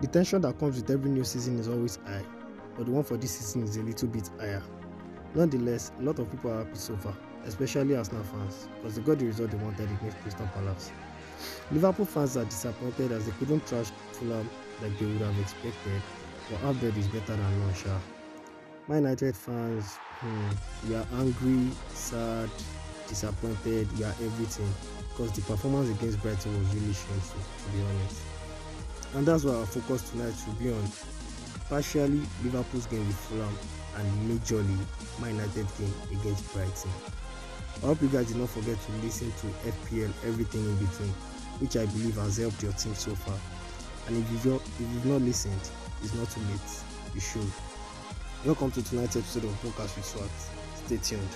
The tension that comes with every new season is always high, but the one for this season is a little bit higher. Nonetheless, a lot of people are happy so far, especially Arsenal fans, because they got the result they wanted against Crystal Palace. Liverpool fans are disappointed as they couldn't trash Fulham like they would have expected, but half-dead is better than none, sha. ManUnited fans, we are angry, sad, disappointed, we are everything, because the performance against Brighton was really shameful, to be honest. And that's why our focus tonight will be on partially Liverpool's game with Fulham and majorly ManUnited game against Brighton. I hope you guys did not forget to listen to FPL Everything in Between, which I believe has helped your team so far. And if you've not listened, it's not too late. You should. Welcome to tonight's episode of Podcast with Swartz. Stay tuned.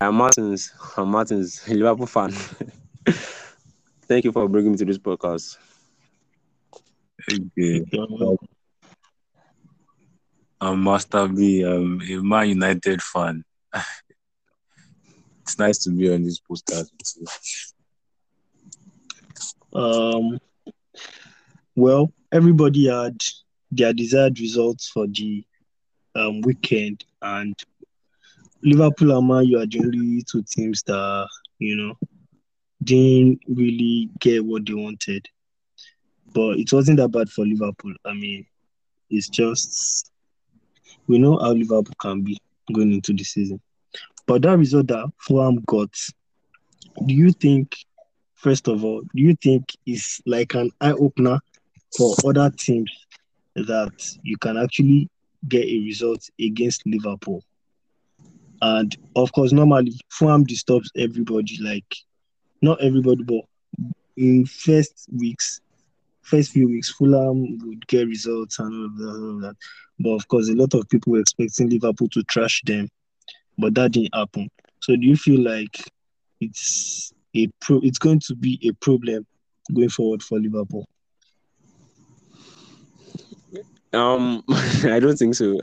I'm Martins, a Liverpool fan. Thank you for bringing me to this podcast. Okay. I'm Master B. I'm a ManUnited fan. It's nice to be on this podcast. Well, everybody had their desired results for the weekend, and Liverpool and Man U are the only two teams that, didn't really get what they wanted. But it wasn't that bad for Liverpool. I mean, it's just, we know how Liverpool can be going into the season. But that result that Fulham got, do you think, first of all, is like an eye-opener for other teams that you can actually get a result against Liverpool? And, of course, normally, Fulham disturbs everybody. Like, not everybody, but in first few weeks, Fulham would get results and all of that. But, of course, a lot of people were expecting Liverpool to trash them. But that didn't happen. So, do you feel like it's going to be a problem going forward for Liverpool? I don't think so.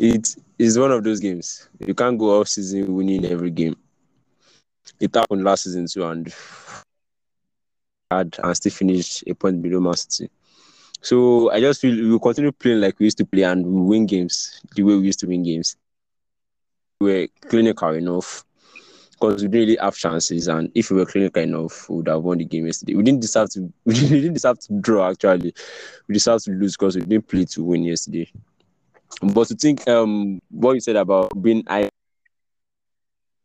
It is one of those games. You can't go off season winning every game. It happened last season too, and still finished a point below Man City. So I just feel we'll continue playing like we used to play, and we'll win games the way we used to win games. We're clinical enough, because we didn't really have chances, and if we were clinical enough, we would have won the game yesterday. We didn't deserve to draw, actually. We deserved to lose because we didn't play to win yesterday. But to think what you said about being high,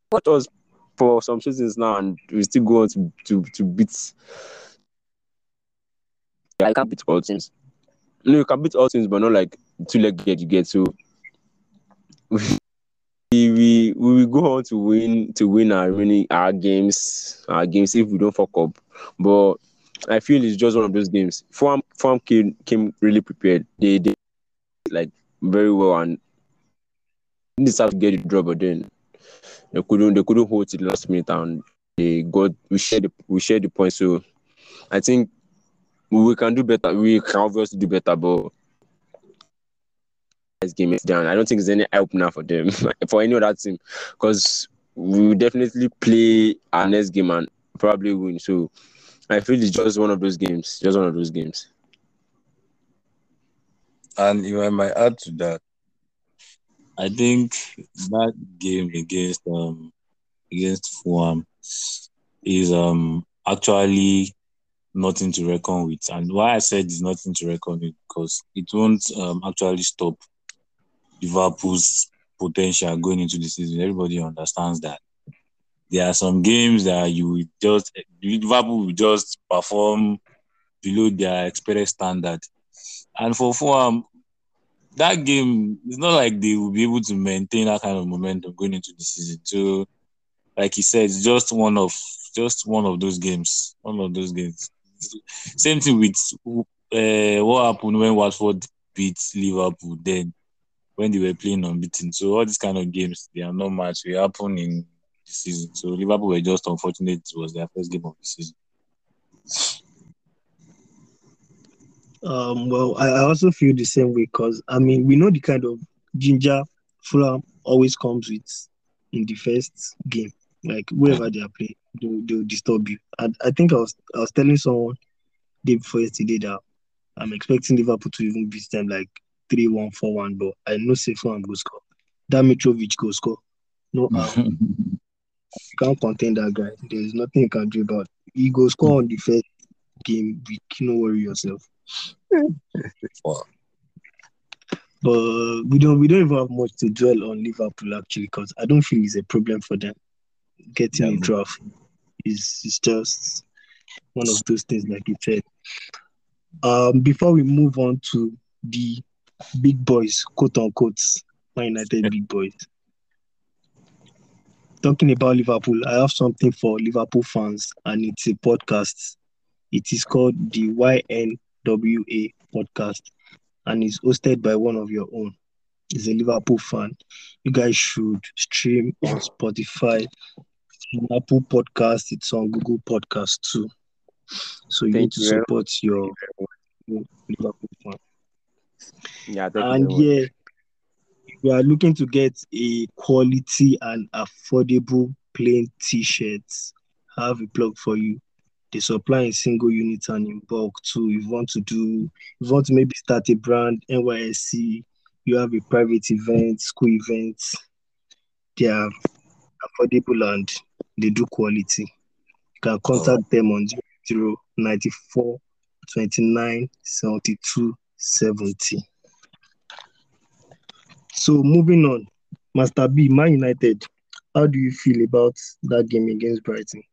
what was for some seasons now, and we still go on to beat. I can't beat all teams. No, you can beat all teams, but not like two leg get you get. So we will go on to win our games if we don't fuck up. But I feel it's just one of those games. Fulham came really prepared. They like very well and didn't deserve to get the draw, but then they couldn't hold it last minute, and we shared the point. So I think we can do better. We can obviously do better, but game is down. I don't think there's any help now for them, for any other team, because we will definitely play our next game and probably win. So I feel it's just one of those games. And if I might add to that, I think that game against Fulham is actually nothing to reckon with. And why I said it's nothing to reckon with, because it won't actually stop Liverpool's potential going into the season. Everybody understands that. There are some games that Liverpool will just perform below their expected standard. And for Fulham, that game, it's not like they will be able to maintain that kind of momentum going into the season. So, like he said, it's just one of those games. Same thing with what happened when Watford beat Liverpool then, when they were playing unbeaten. So all these kind of games, they are not much. They happen in the season. So Liverpool were just unfortunate. It was their first game of the season. Well, I also feel the same way, because, I mean, we know the kind of ginger Fulham always comes with in the first game. Like wherever they are playing, they'll disturb you. And I think I was telling someone day before yesterday that I'm expecting Liverpool to even beat them like 3-1, 4-1, but I know Fulham will score. That Mitrovic will score. No, you can't contain that guy. There's nothing you can do about it. He goes score on the first game week. No worry yourself. Wow. But we don't even have much to dwell on Liverpool actually, because I don't feel it's a problem for them. Getting a draft is just one of those things, like you said. Before we move on to the big boys, quote unquote, ManUnited big boys. Talking about Liverpool, I have something for Liverpool fans, and it's a podcast. It is called the YN WA podcast, and it's hosted by one of your own. He's a Liverpool fan. You guys should stream on Spotify, Apple Podcast. It's on Google Podcast too. So you need to support your Liverpool fan. Yeah, and yeah, we are looking to get a quality and affordable plain T-shirts. I have a plug for you. They supply in single units and in bulk too. If you want to maybe start a brand, NYSC, you have a private event, school events. They are affordable and they do quality. You can contact them on 094 29 72 70. So moving on, Master B, ManUnited. How do you feel about that game against Brighton?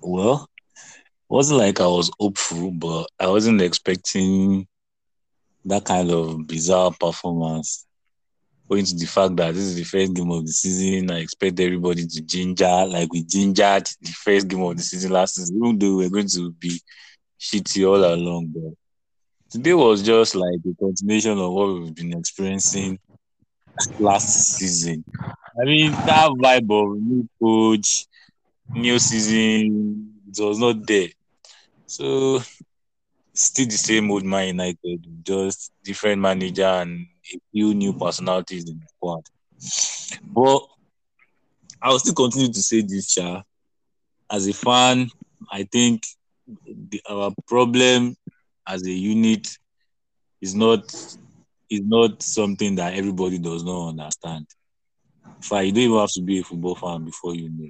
Well, it wasn't like I was hopeful, but I wasn't expecting that kind of bizarre performance. Going to the fact that this is the first game of the season, I expect everybody to ginger, like we gingered the first game of the season last season, even though we're going to be shitty all along. But today was just like a continuation of what we've been experiencing last season. I mean, that vibe of new coach, new season, it was not there. So, still the same old ManUnited, just different manager and a few new personalities in the squad. But I'll still continue to say this, Sha. As a fan, I think our problem as a unit is not something that everybody does not understand. In fact, you don't even have to be a football fan before you know.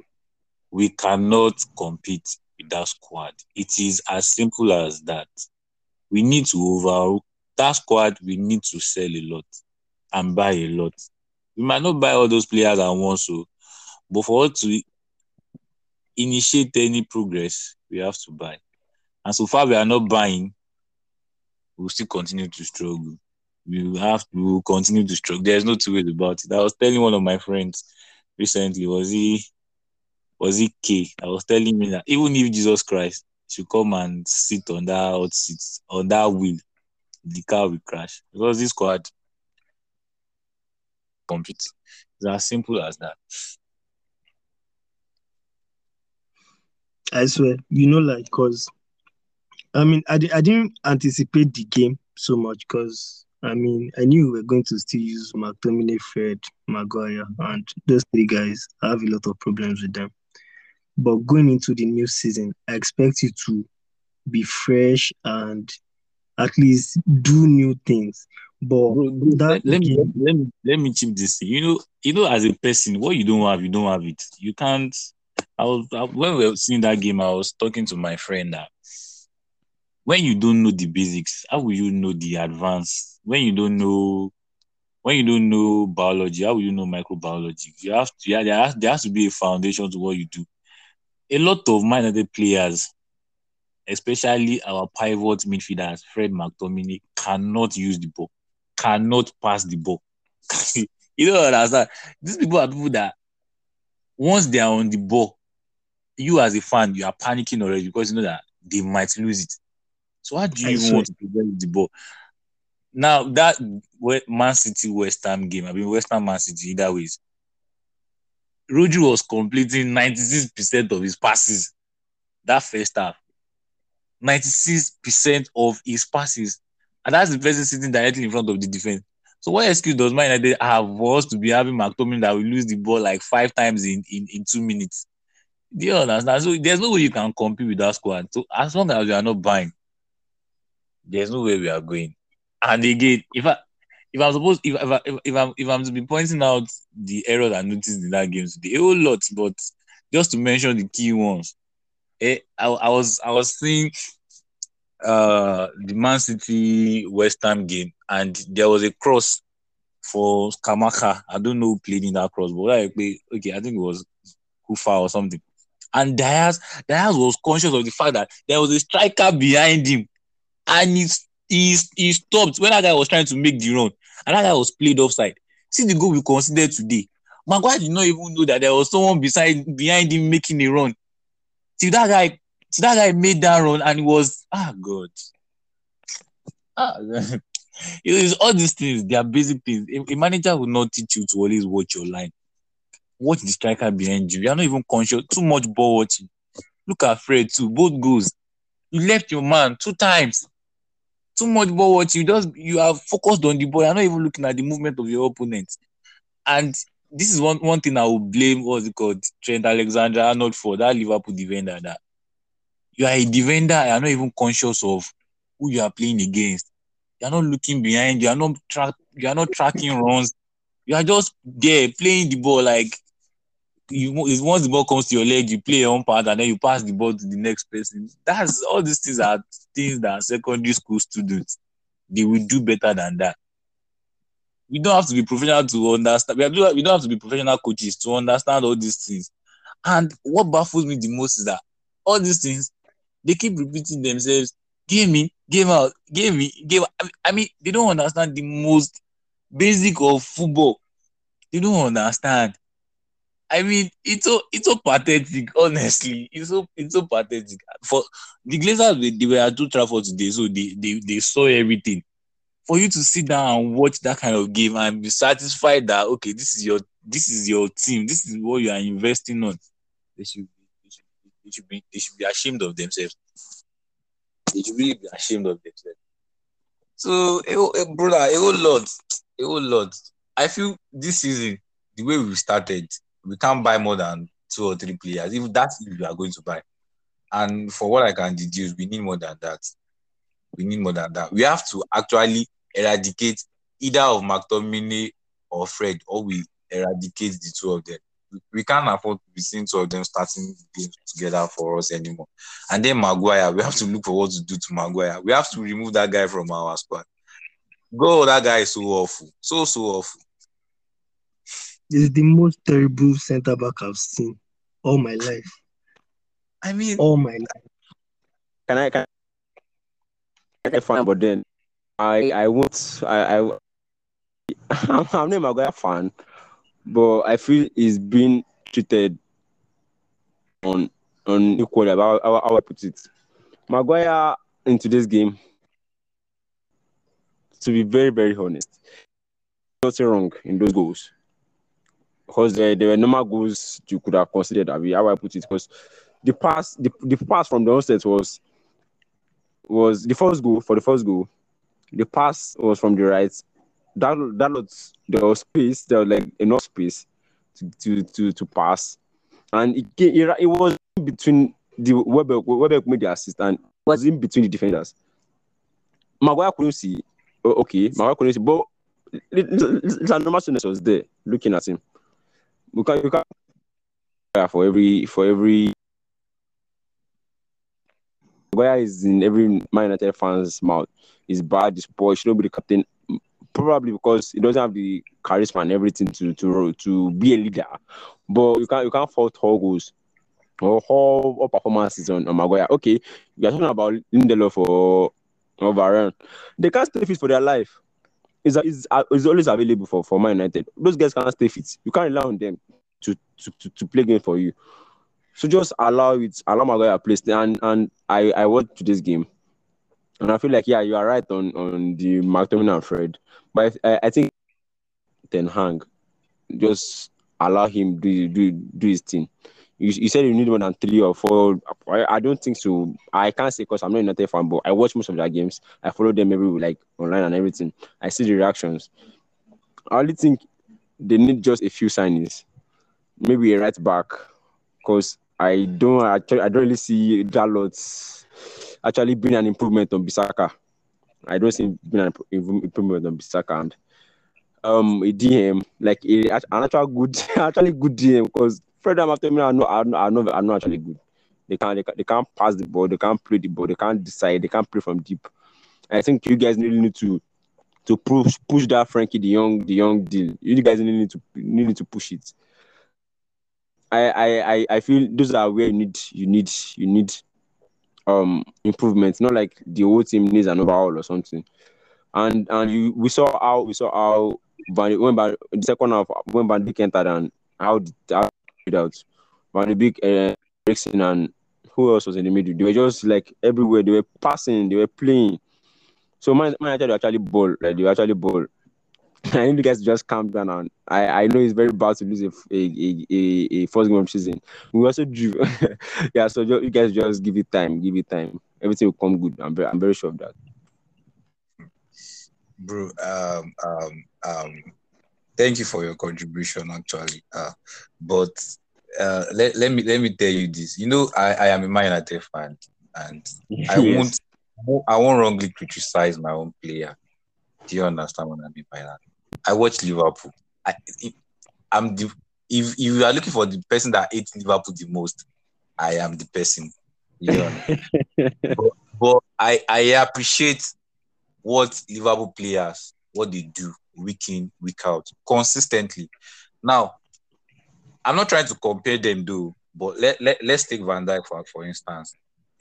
We cannot compete with that squad. It is as simple as that. We need to overhaul that squad. We need to sell a lot and buy a lot. We might not buy all those players at once, but for us to initiate any progress, we have to buy. And so far, we are not buying. We'll still continue to struggle. We will continue to struggle. There's no two ways about it. I was telling one of my friends recently, was it K? I was telling him that even if Jesus Christ should come and sit on that hot seat, on that wheel, the car will crash. Because this squad compete. It's as simple as that. I swear, because I didn't anticipate the game so much because, I knew we were going to still use McTominay, Fred, Maguire, and those three guys. I have a lot of problems with them. But going into the new season, I expect you to be fresh and at least do new things. But let me chip this thing. As a person, what you don't have it. You can't. When we were seeing that game, I was talking to my friend that when you don't know the basics, how will you know the advanced? When you don't know biology, how will you know microbiology? There has to be a foundation to what you do. A lot of ManUnited players, especially our pivot midfielders, Fred, McTominay, cannot use the ball, cannot pass the ball. You know what I understand? These people are people that once they are on the ball, you as a fan, you are panicking already because you know that they might lose it. So how do you even want to prevent the ball? Now, that Man City-West Ham game, West Ham, Man City, either ways, Rodri was completing 96% of his passes that first half. 96% of his passes. And that's the person sitting directly in front of the defense. So what excuse does ManUnited have for us to be having McTominay that will lose the ball like 5 times in 2 minutes? Do you understand? So there's no way you can compete with that squad. So as long as we are not buying, there's no way we are going. And again, if I'm to be pointing out the errors I noticed in that game today, a whole lot, but just to mention the key ones, I was seeing the Man City West Ham game, and there was a cross for Kamaka. I don't know who played in that cross, but I think it was Kufa or something. And Diaz was conscious of the fact that there was a striker behind him, and he stopped when that guy was trying to make the run, and that guy was played offside. See the goal we considered today. Maguire did not even know that there was someone behind him making a run. Till that guy made that run, and it was God. It is all these things. They are basic things. A manager will not teach you to always watch your line. Watch the striker behind you. You are not even conscious. Too much ball watching. Look at Fred too. Both goals. You left your man 2 times. Too much ball watching. You are focused on the ball. You are not even looking at the movement of your opponent. And this is one thing I will blame Trent Alexander-Arnold for, that Liverpool defender. That you are a defender and you are not even conscious of who you are playing against. You are not looking behind. You are not tracking runs. You are just there playing the ball like. Once the ball comes to your leg, you play your own part and then you pass the ball to the next person. That's all. These things are things that secondary school students, they will do better than that. We don't have to be professional to understand. We don't have to be professional coaches to understand all these things. And what baffles me the most is that all these things, they keep repeating themselves. Game in, game out, game in, game out. I mean, they don't understand the most basic of football. They don't understand. I mean, it's so pathetic, honestly. It's so pathetic. For the Glazers, they were at Old Trafford today, so they saw everything. For you to sit down and watch that kind of game and be satisfied that this is your team, this is what you are investing on, they should be ashamed of themselves. They should really be ashamed of themselves. So, brother, a whole lot. I feel this season, the way we started, we can't buy more than 2 or 3 players. If that's if we are going to buy. And for what I can deduce, we need more than that. We have to actually eradicate either of McTominay or Fred, or we eradicate the 2 of them. We can't afford to be seeing 2 of them starting games together for us anymore. And then Maguire, we have to look for what to do to Maguire. We have to remove that guy from our squad. God, that guy is so awful. So awful. This is the most terrible centre back I've seen all my life. I mean, all my life. Can I find? But then, I won't. I'm not Maguire fan, but I feel he's been treated on equally. How I put it, Maguire in today's game. To be very, very honest, nothing wrong in those goals. Because there were normal goals you could have considered. How I put it, because the pass from the onset was the first goal. For the first goal, the pass was from the right. That was, there was space. There was like enough space to pass, and it was in between the Webber made the assist, and it was in between the defenders. Maguire couldn't see. But the normal student was there looking at him. You can't for every Maguire is in every ManUnited fan's mouth. He's bad, he's poor, he shouldn't be the captain. Probably because he doesn't have the charisma and everything to be a leader. But you can't fault all goals or all performances on Maguire. Okay, we are talking about Lindelof or Varane. They can't stay fit for their life. Is always available for ManUnited. Those guys can't stay fit. You can't rely on them to play games for you. So just allow Maguire to play. And I watched today's game, and I feel like you are right on the McTominay and Fred. But I think Ten Hag, just allow him do his thing. You said you need more than 3 or 4. I don't think so. I can't say because I'm not a United fan, but I watch most of their games. I follow them everywhere, like online and everything. I see the reactions. I really think they need just a few signings. Maybe a right back, because I don't really see Dalot actually being an improvement on Bissaka. I don't see being an improvement on Bissaka, and a DM, like an actually good DM, because Fredham after me are not actually good. They can't pass the ball, they can't play the ball, they can't decide, they can't play from deep. I think you guys really need to push that Frenkie de Jong deal. You guys need to push it. I feel those are where you need improvements. Not like the whole team needs an overhaul or something. And we saw how when the second half when Van Dijk entered and how it out. Van Dijk, Eriksen, and who else was in the middle? They were just like everywhere. They were passing. They were playing. So ManUnited actually ball. Like they were actually ball. I need you guys to just calm down. And I know it's very bad to lose a first game of season. We also drew. Yeah, so you guys just give it time. Give it time. Everything will come good. I'm very sure of that. Bro, thank you for your contribution, actually. But let me tell you this. You know, I am a ManUnited fan, and yes. I won't wrongly criticize my own player. Do you understand what I mean by that? I watch Liverpool. If you are looking for the person that hates Liverpool the most, I am the person. You know? but I appreciate what Liverpool players, what they do week in, week out, consistently. Now, I'm not trying to compare them though, but let's take Van Dijk for instance.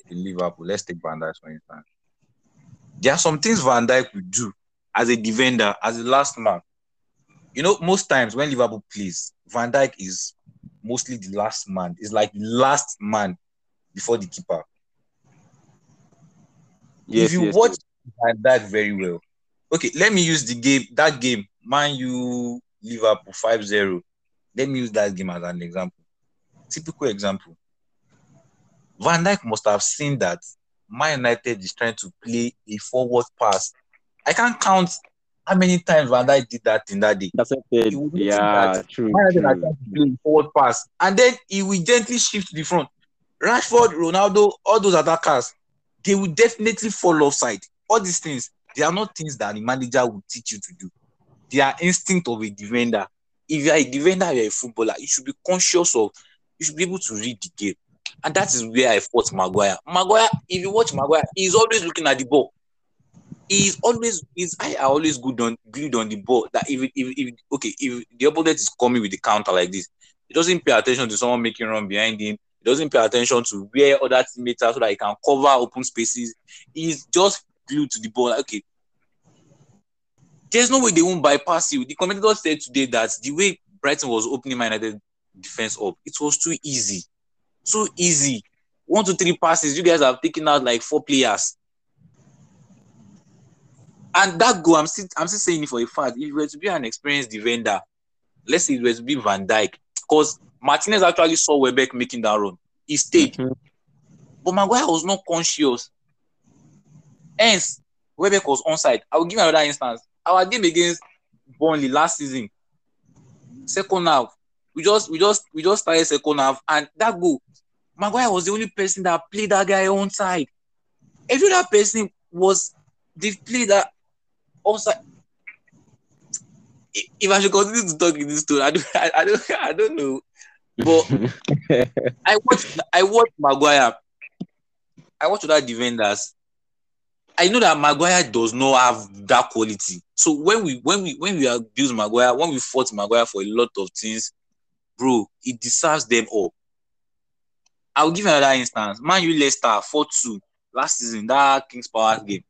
In Liverpool, let's take Van Dijk for instance. There are some things Van Dijk will do as a defender, as a last man. You know, most times when Liverpool plays, Van Dijk is mostly the last man. It's like the last man before the keeper. Yes, if you watch Van Dijk very well, okay, let me use that game, Man U Liverpool 5-0. Let me use that game as an example. Typical example. Van Dijk must have seen that Man United is trying to play a forward pass. I can't count how many times Van Dijk did that in that day. That's okay. Yeah, true. Man United are trying to play a forward pass. And then he will gently shift to the front. Rashford, Ronaldo, all those attackers, they will definitely fall offside. All these things, they are not things that the manager will teach you to do. They are instinct of a defender. If you are a defender, you are a footballer. You should be conscious of, you should be able to read the game. And that is where I fought Maguire. Maguire, if you watch Maguire, he's always looking at the ball. He's always, his eye are always glued on the ball. That if the opponent is coming with the counter like this, he doesn't pay attention to someone making a run behind him. He doesn't pay attention to where other teammates are so that he can cover open spaces. He's just glued to the ball. Like, okay. There's no way they won't bypass you. The commentator said today that the way Brighton was opening Man United defense up, it was too easy. 1-3 passes. You guys have taken out like 4 players, and that goal. I'm still saying it for a fact. If it were to be an experienced defender, let's say it were to be Van Dijk, because Martinez actually saw Welbeck making that run. He stayed, but Maguire was not conscious. Hence, Welbeck was onside. I will give you another instance. Our game against Burnley last season, second half. We just started second half, and that goal, Maguire was the only person that played that guy onside. Every other person was, they played that offside. If I should continue to talk in this tone, I don't know. But I watched Maguire. I watched other defenders. I know that Maguire does not have that quality. So when we abuse Maguire, when we fought Maguire for a lot of things, bro, he deserves them all. I'll give you another instance. Man U Leicester 4-2 last season, that King's Power game.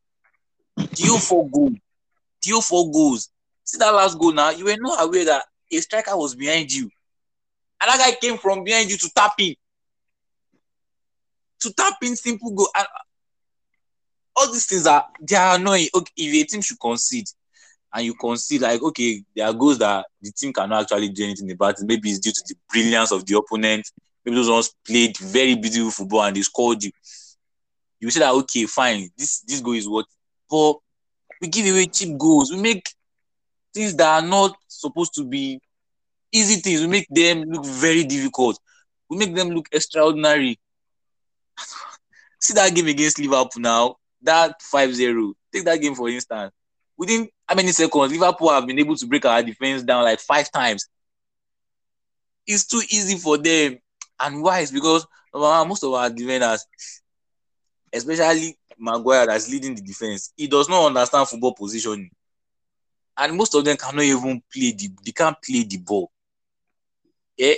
Dio four goals. See that last goal now? You were not aware that a striker was behind you. And that guy came from behind you to tap in. Simple goal. And all these things are annoying. Okay, if a team should concede, and you concede, like, okay, there are goals that the team cannot actually do anything about. Maybe it's due to the brilliance of the opponent. Maybe those ones played very beautiful football and they scored you. You say that, okay, fine, this goal is what. But we give away cheap goals. We make things that are not supposed to be easy things. We make them look very difficult. We make them look extraordinary. See that game against Liverpool now, that 5-0. Take that game, for instance. Within how many seconds, Liverpool have been able to break our defense down like 5 times. It's too easy for them. And why? It's because most of our defenders, especially Maguire that's leading the defense, he does not understand football positioning. And most of them cannot even play they can't play the ball. Yeah?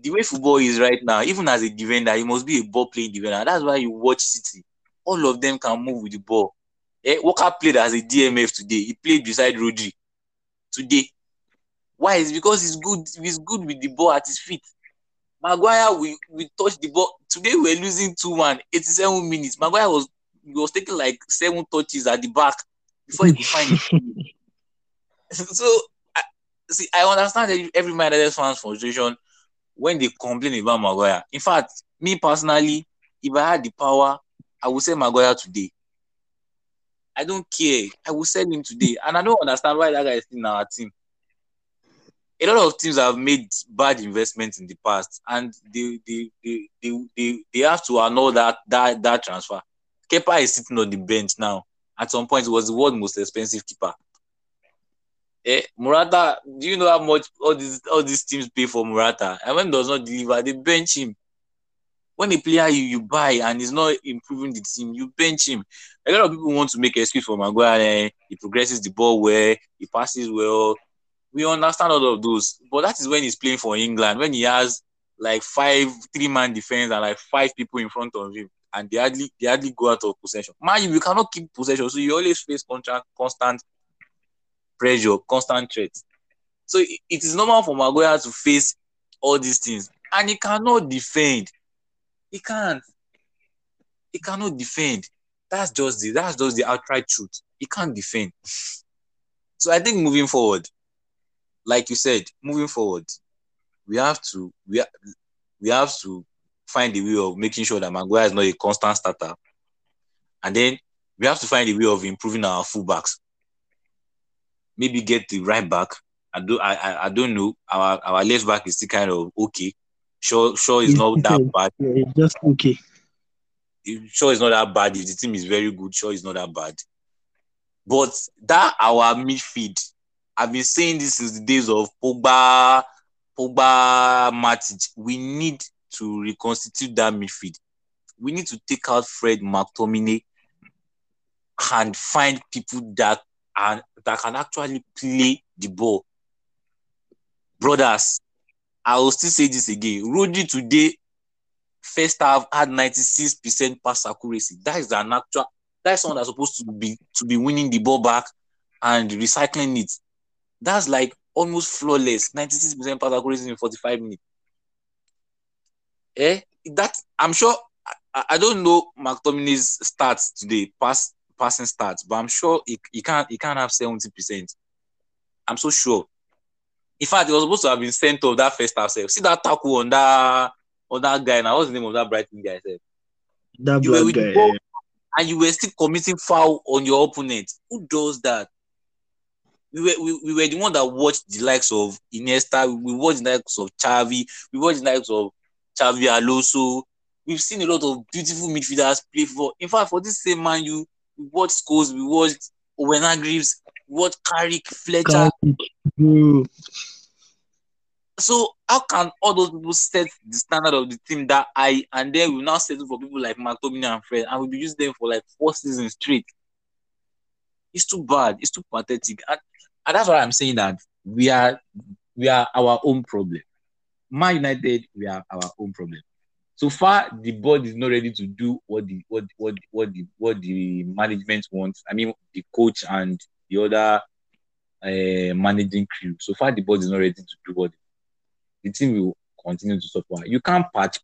The way football is right now, even as a defender, you must be a ball-playing defender. That's why you watch City. All of them can move with the ball. Yeah? Walker played as a DMF today. He played beside Rodri today. Why? It's because he's good. He's good with the ball at his feet. Maguire, we touched the ball. Today we were losing 2-1, 87 minutes. Maguire was taking like 7 touches at the back before he could find it. So, I understand every ManUnited fan's frustration when they complain about Maguire. In fact, me personally, if I had the power, I would sell Maguire today. I don't care. I would sell him today. And I don't understand why that guy is still in our team. A lot of teams have made bad investments in the past, and they have to annul that transfer. Kepa is sitting on the bench now. At some point, it was the world's most expensive keeper. Morata, do you know how much all these teams pay for Morata? And when he does not deliver, they bench him. When a player you buy and is not improving the team, you bench him. A lot of people want to make an excuse for Maguire. He progresses the ball well, he passes well. We understand all of those, but that is when he's playing for England, when he has like 5 3-man defense and like 5 people in front of him, and they hardly go out of possession. Man, you cannot keep possession, so you always face constant pressure, constant threats. So it is normal for Maguire to face all these things, and he cannot defend. He cannot defend. That's just the outright truth. He can't defend. So I think moving forward, like you said, we have to find a way of making sure that Maguire is not a constant starter. And then we have to find a way of improving our fullbacks. Maybe get the right back. I don't know. Our left back is still kind of okay. Sure it's not that bad. Yeah, it's just okay. Sure it's not that bad. If the team is very good, sure it's not that bad. But that our midfield, I've been saying this since the days of Pogba, Matic. We need to reconstitute that midfield. We need to take out Fred, McTominay, and find people that can actually play the ball. Brothers, I will still say this again. Rodri today, first half, had 96% pass accuracy. That is an actual. That's someone that's supposed to be winning the ball back and recycling it. That's like almost flawless. 96% pass accuracy in 45 minutes. I'm sure. I don't know McTominay's stats today, passing stats, but I'm sure he can't have 70%. I'm so sure. In fact, he was supposed to have been sent off that first half self. See that tackle on that guy now. What's the name of that Brighton guy? Self? That you were with guy. Ball, and you were still committing foul on your opponent. Who does that? We were the one that watched the likes of Iniesta. We watched the likes of Xavi. We watched the likes of Xavi Alonso. We've seen a lot of beautiful midfielders play for. In fact, for this same Man U, we watched Scholes, we watched Owen Hargreaves, we watched Carrick, Fletcher. So how can all those people set the standard of the team that high, and then we now settle for people like McTominay and Fred, and we'll be using them for like 4 seasons straight? It's too bad. It's too pathetic. And that's why I'm saying that we are our own problem. ManUnited, we are our own problem. So far, the board is not ready to do what the management wants. I mean, the coach and the other managing crew. So far, the board is not ready to do what the team will continue to suffer. You can't patch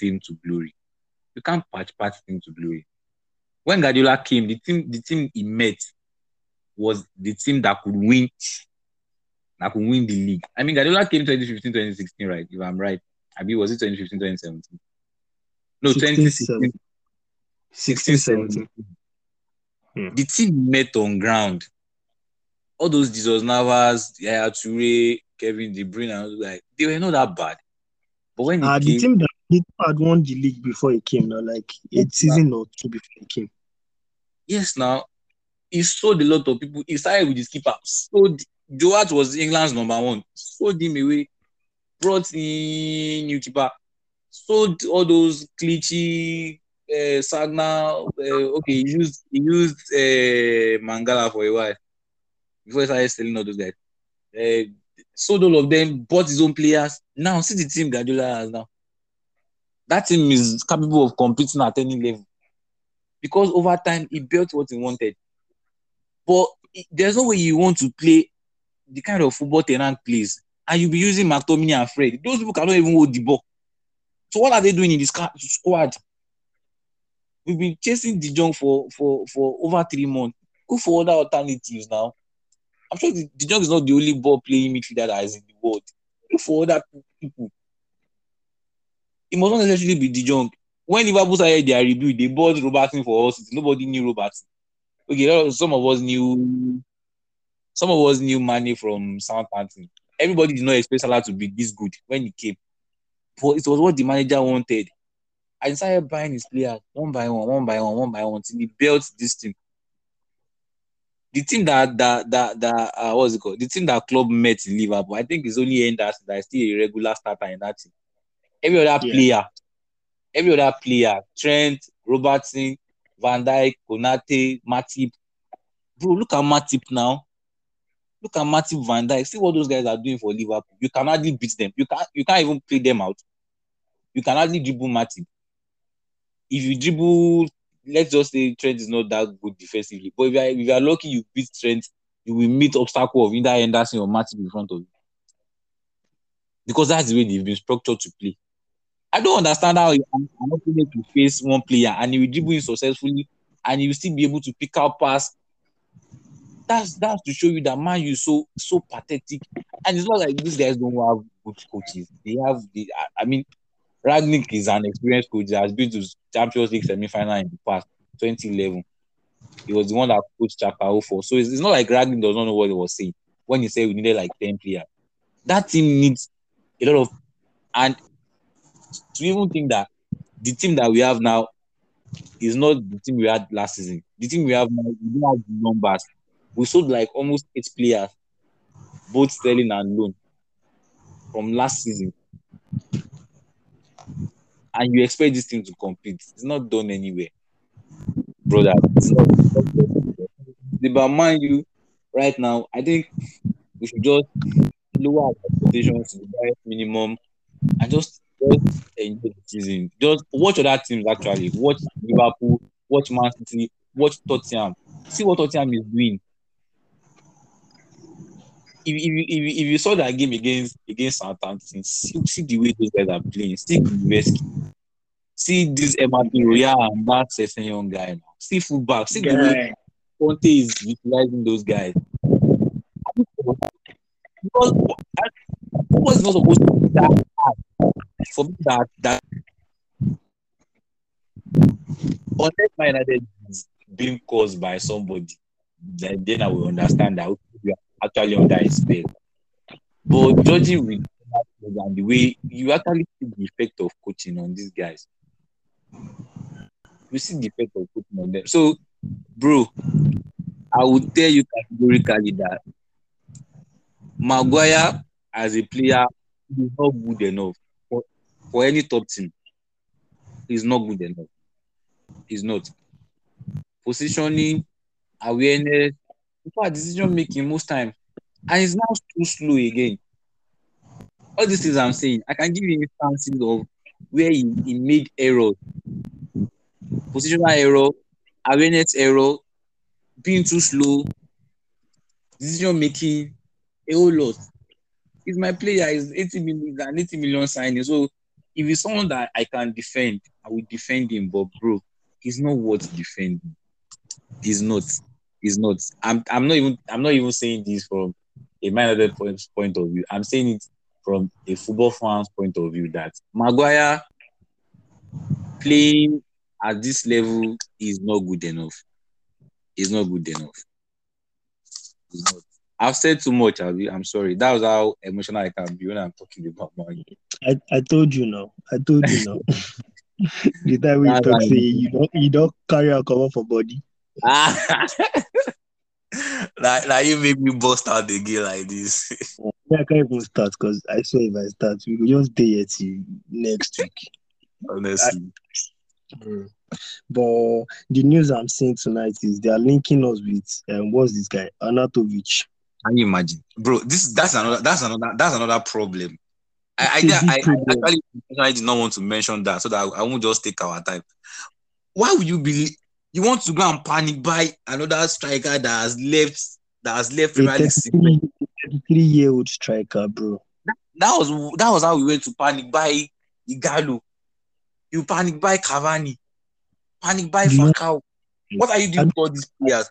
team to glory. When Guardiola came, the team he met was the team that could win the league. I mean, Guardiola came 2015, 2016, right? If I'm right. I mean, was it 2015, 2017? No, 2016. 16, 17. The team met on ground all those Jesus Navas, Yaya Toure, Kevin De Bruyne, like they were not that bad. But when it came, the team that had won the league before it came, now like a season or two before it came. Yes, now he sold a lot of people. He started with his keeper. So Duarte was England's number one. Sold him away. Brought in new keeper. Sold all those Clichy, Sagna. He used Mangala for a while before he started selling all those guys. Sold all of them, bought his own players. Now, see the team Guardiola has now. That team is capable of competing at any level. Because over time, he built what he wanted. But there's no way you want to play the kind of football Ten Hag plays. And you'll be using McTominay and Fred. Those people cannot even hold the ball. So what are they doing in this squad? We've been chasing De Jong for over 3 months. Go for other alternatives now. I'm sure De Jong is not the only ball-playing midfielder that is in the world. Look for other people. It must not necessarily be De Jong. When Liverpool started their rebuild, they bought Robertson for us. Nobody knew Robertson. Okay, some of us knew Mane from Southampton. Everybody did not expect Salah to be this good when he came. But it was what the manager wanted. I started buying his players one by one, till he built this team. The team that what's it called? The team that club met in Liverpool, I think it's only Henderson that is still a regular starter in that team. Every other player, Trent, Robertson, Van Dijk, Konate, Matip. Bro, look at Matip now. Look at Matip, Van Dijk. See what those guys are doing for Liverpool. You can hardly beat them. You can't even play them out. You can hardly dribble Matip. If you dribble, let's just say Trent is not that good defensively. But if you are lucky, you beat Trent, you will meet obstacle of either Henderson or Matip in front of you. Because that's the way they've been structured to play. I don't understand how you are not able to face one player and he will dribble him successfully and he will still be able to pick out pass. That's to show you that Man U is so pathetic. And it's not like these guys don't have good coaches. Rangnick is an experienced coach that has been to Champions League semi-final in the past, 2011. He was the one that coached Chakao for. So it's not like Rangnick does not know what he was saying when he said we needed like 10 players. That team needs a lot of... And to even think that the team that we have now is not the team we had last season. The team we have now, we don't have the numbers. We sold like almost 8 players, both selling and loan, from last season. And you expect this team to compete. It's not done anywhere. Brother, it's not done anywhere. But mind you, right now, I think we should just lower our expectations to the bare minimum and just enjoy the season. Just watch other teams, actually. Watch Liverpool, watch Man City, watch Tottenham. See what Tottenham is doing. If you saw that game against Southampton, see the way those guys are playing, see the rescue, see this Emerson Royal and that certain young guy now, see fullback, see the way Conte is utilizing those guys. Because football is not supposed to be that hard for me. That unless ManUnited is being caused by somebody, then I will understand that we are actually under his spell. But judging with and the way you actually see the effect of coaching on these guys, you see the effect of coaching on them. So, bro, I would tell you categorically that Maguire as a player is not good enough for any top team. He's not good enough. He's not. Positioning, awareness, before decision making most times, and it's now too slow again. All these things I'm saying, I can give you instances of where he made errors, positional error, awareness error, being too slow, decision making, a whole lot. If my player is 80 million, an 80 million signing, so if it's someone that I can defend, I will defend him. But bro, he's not worth defending. He's not. Is not. I'm not even saying this from a ManUnited point of view. I'm saying it from a football fan's point of view that Maguire playing at this level is not good enough. It's not good enough. It's not. I've said too much, Abi. I'm sorry. That was how emotional I can be when I'm talking about money. I told you now. The time we talk, say you don't carry a cover for body. Like you make me bust out the game like this. I can't even start because I swear if I start, we will just stay here till next week. Honestly. But the news I'm seeing tonight is they are linking us with what's this guy, Arnautovic. Can you imagine, bro? That's another problem. I did not want to mention that so that I won't just take our time. Why would you be? You want to go and panic buy another striker that has left Premier League? 33-year-old striker, bro. That was how we went to panic buy Igalo. You panic buy Cavani, panic buy Falcao. What are you doing for these players?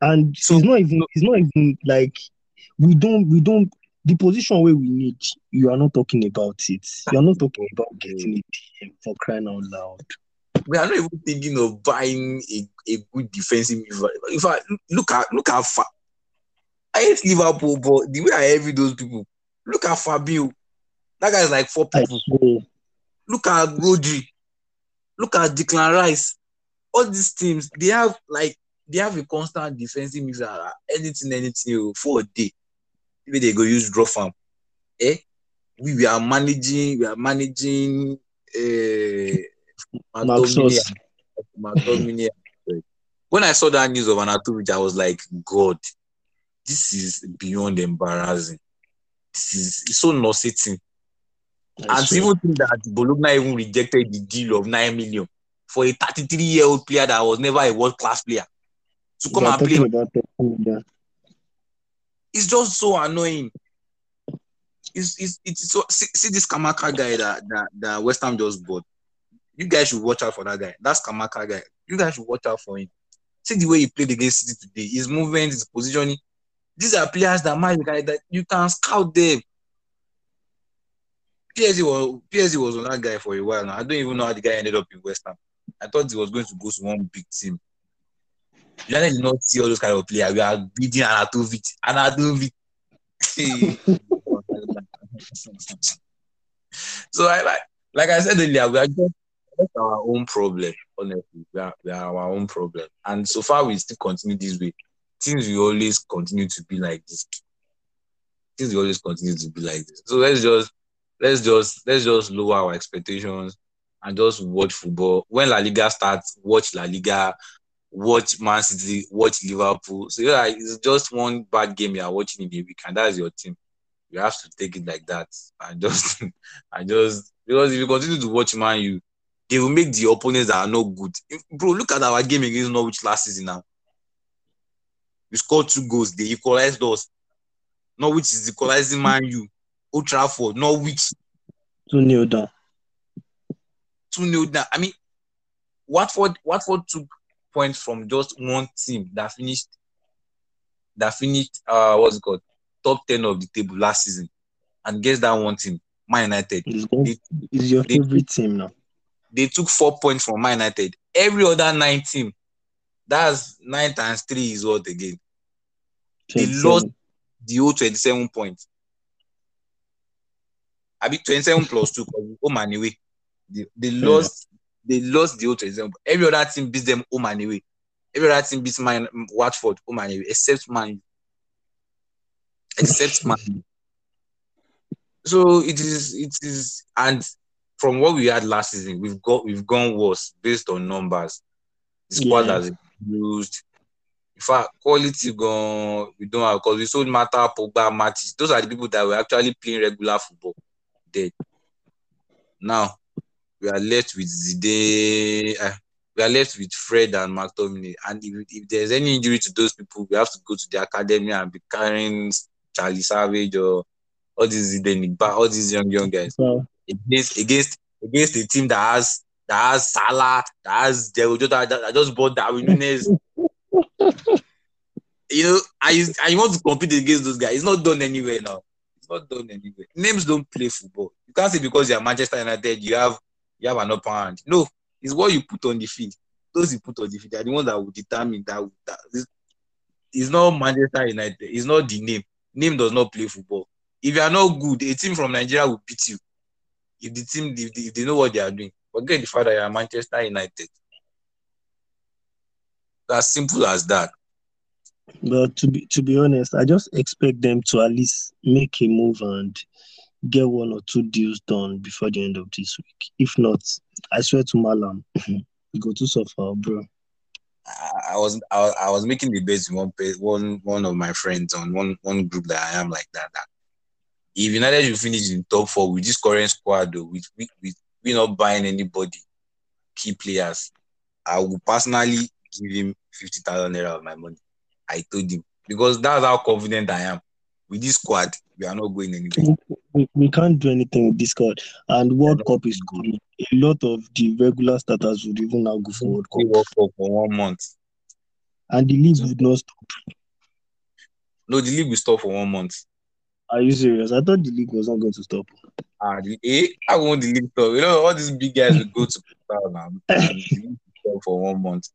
And so it's not even like we don't the position where we need. You are not talking about it. You are not talking about getting a DM, for crying out loud. We are not even thinking of buying a good defensive. In fact, look at I hate Liverpool, but the way I envy those people. Look at Fabio. That guy is like 4 people. Look at Rodri. Look at Declan Rice. All these teams, they have a constant defensive midfielder. Anything for a day. Maybe they go use draw farm. We are managing Matomini. When I saw that news of Arnautovic, I was like, God, this is beyond embarrassing. This is so nauseating. And even think that Bologna even rejected the deal of 9 million for a 33-year-old player that was never a world-class player to come and play. It's just so annoying. It's so see this Kamaka guy that West Ham just bought. You guys should watch out for that guy. That's Kamaka guy. You guys should watch out for him. See the way he played against City today. His movement, his positioning. These are players that you can scout them. PSG was on that guy for a while now. I don't even know how the guy ended up in West Ham. I thought he was going to go to one big team. You did not see all those kind of players. We are beating Arnautovic. So like I said earlier, we are just our own problem. Honestly, we are our own problem. And so far, we still continue this way. Things will always continue to be like this. So let's just lower our expectations and just watch football. When La Liga starts, watch La Liga, watch Man City, watch Liverpool. So yeah, it's just one bad game you are watching in a week, and that's your team. You have to take it like that. And just because if you continue to watch Man U, they will make the opponents that are not good. Bro, look at our game against Norwich last season now. We scored 2 goals. They equalized us. Norwich is equalizing Man U. Old Trafford, Norwich. 2-0 down. 2-0 down. I mean, Watford took points from just one team that finished top 10 of the table last season. And guess that one team, ManUnited. Is your favorite team now? They took 4 points from ManUnited. Every other 9 team. That's 9 times 3 is what again? They lost the old 27 points. I mean 27 plus 2 home and away. They lost the old 27. Every other team beats them home and away. Every other team beats Watford home and away, except Man. So it is, and from what we had last season, we've gone worse based on numbers. The squad has used. In fact, quality gone. We don't have because we sold Mata, Pogba, Matic. Those are the people that were actually playing regular football. Dead. Now we are left with Zidane. We are left with Fred and McTominay. And if there's any injury to those people, we have to go to the academy and be carrying Charlie Savage or all these Zidane, all these young guys against a team that has Salah, that has Diego Jota, that just bought Darwin Nunes. You want to compete against those guys. It's not done anywhere now. It's not done anywhere. Names don't play football. You can't say because you're Manchester United, you have an upper hand. No, it's what you put on the field. Those you put on the field are the ones that will determine that. It's not Manchester United. It's not the name. Name does not play football. If you are not good, a team from Nigeria will beat you. If the team, if they know what they are doing, forget the fact that you are Manchester United. As simple as that. But to be honest, I just expect them to at least make a move and get one or two deals done before the end of this week. If not, I swear to Malam, you go to suffer, bro. I was making debates with one of my friends on one group that I am like that. If United should finish in top four with this current squad, though, we're not buying anybody, key players, I will personally give him 50,000 naira of my money. I told him, because that's how confident I am. With this squad, we are not going anywhere. We can't do anything with this squad. And World Cup is coming. A lot of the regular starters would even now go for World Cup. World Cup for 1 month. And the league would not stop. No, the league will stop for 1 month. Are you serious? I thought the league was not going to stop. I want the league to stop. You know, all these big guys will go to and the league will stop for 1 month.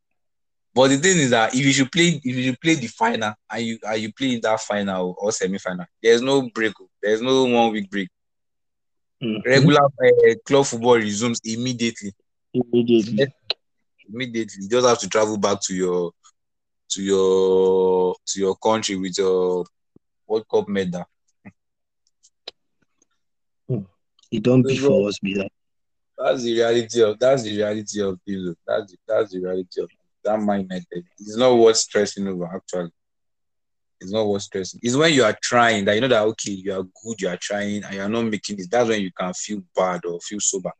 But the thing is that if you should play the final and you play in that final or semi-final, there's no break. There's no 1 week break. Mm-hmm. Regular club football resumes immediately. Immediately, you just have to travel back to your country with your World Cup medal. It don't be for us, be that. That's the reality of people. That's the reality of. That ManUnited. It's not worth stressing over, actually. It's not worth stressing. It's when you are trying that you know that, okay, you are good, you are trying, and you are not making it. That's when you can feel bad or feel sober.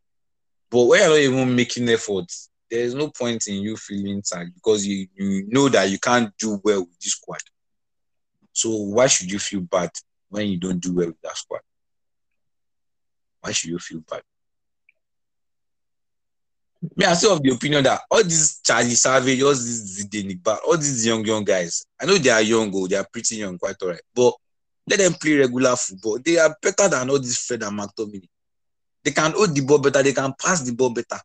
But when you are not even making efforts, there is no point in you feeling sad because you know that you can't do well with this squad. So why should you feel bad when you don't do well with that squad? Why should you feel bad? Me, I'm still of the opinion that all these Charlie Savage, all these Zidane, but all these young guys, I know they are young, they are pretty young, quite all right, but let them play regular football. They are better than all these Fred and McTominay. They can hold the ball better, they can pass the ball better.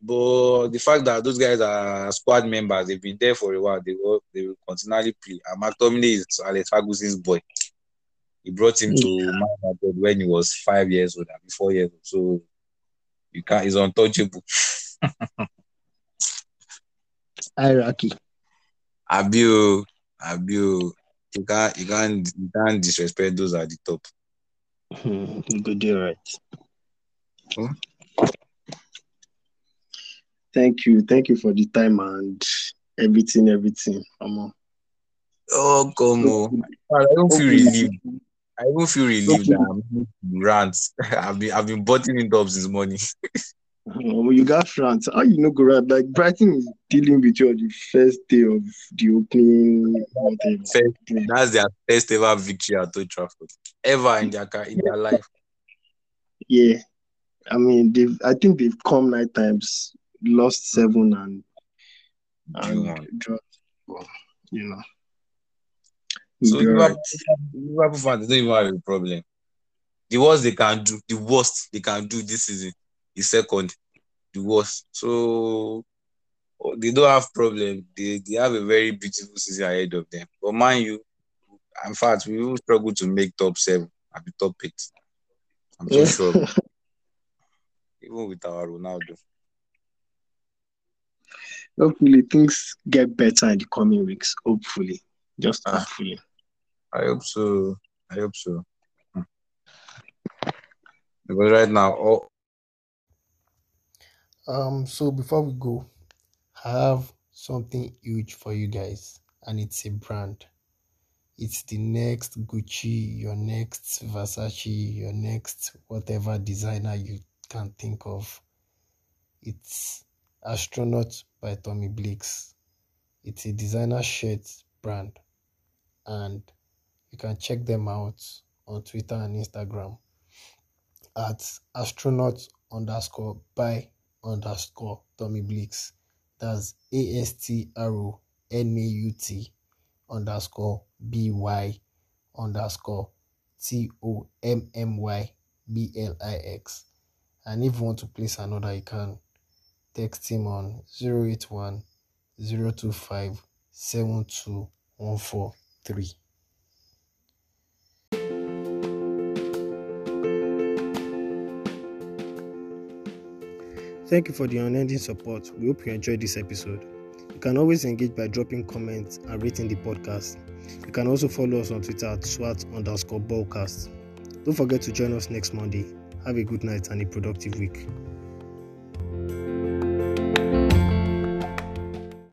But the fact that those guys are squad members, they've been there for a while, they will continually play. And McTominay is Alex Ferguson's boy. He brought him to Man when he was 5 years old, I mean 4 years old, so... You can't. It's untouchable. Hierarchy. Abu. You can't disrespect those at the top. Good, you're right. Huh? Thank you for the time and everything. Oh, come on. I don't feel relieved that I'm rants. I've been butting it up this morning. You got rants. How you know go rant? Like Brighton is dealing with you on the first day of the opening. That's their first ever victory at Old Trafford. Ever in their life. Yeah. I mean I think they've come 9 times, lost 7 and drawn. You know. So Liverpool fans don't even have a problem. The worst they can do this season is second. The worst. So they don't have problem. They have a very beautiful season ahead of them. But mind you, in fact, we will struggle to make top 7 at the top 8. I'm so sure. Even with our Ronaldo. Hopefully things get better in the coming weeks. Hopefully. Just hopefully. I hope so. Because right now, So before we go, I have something huge for you guys, and it's a brand. It's the next Gucci, your next Versace, your next whatever designer you can think of. It's Astronauts by Tommy Blakes. It's a designer shirt brand. And you can check them out on Twitter and Instagram at @astronauts_by_Tommy Blakes. That's ASTRONAUT_BY_TOMMYBLIX. And if you want to place an order, you can text him on 081 025 72 143. Thank you for the unending support. We hope you enjoyed this episode. You can always engage by dropping comments and rating the podcast. You can also follow us on Twitter at @swartz_ballcast. Don't forget to join us next Monday. Have a good night and a productive week.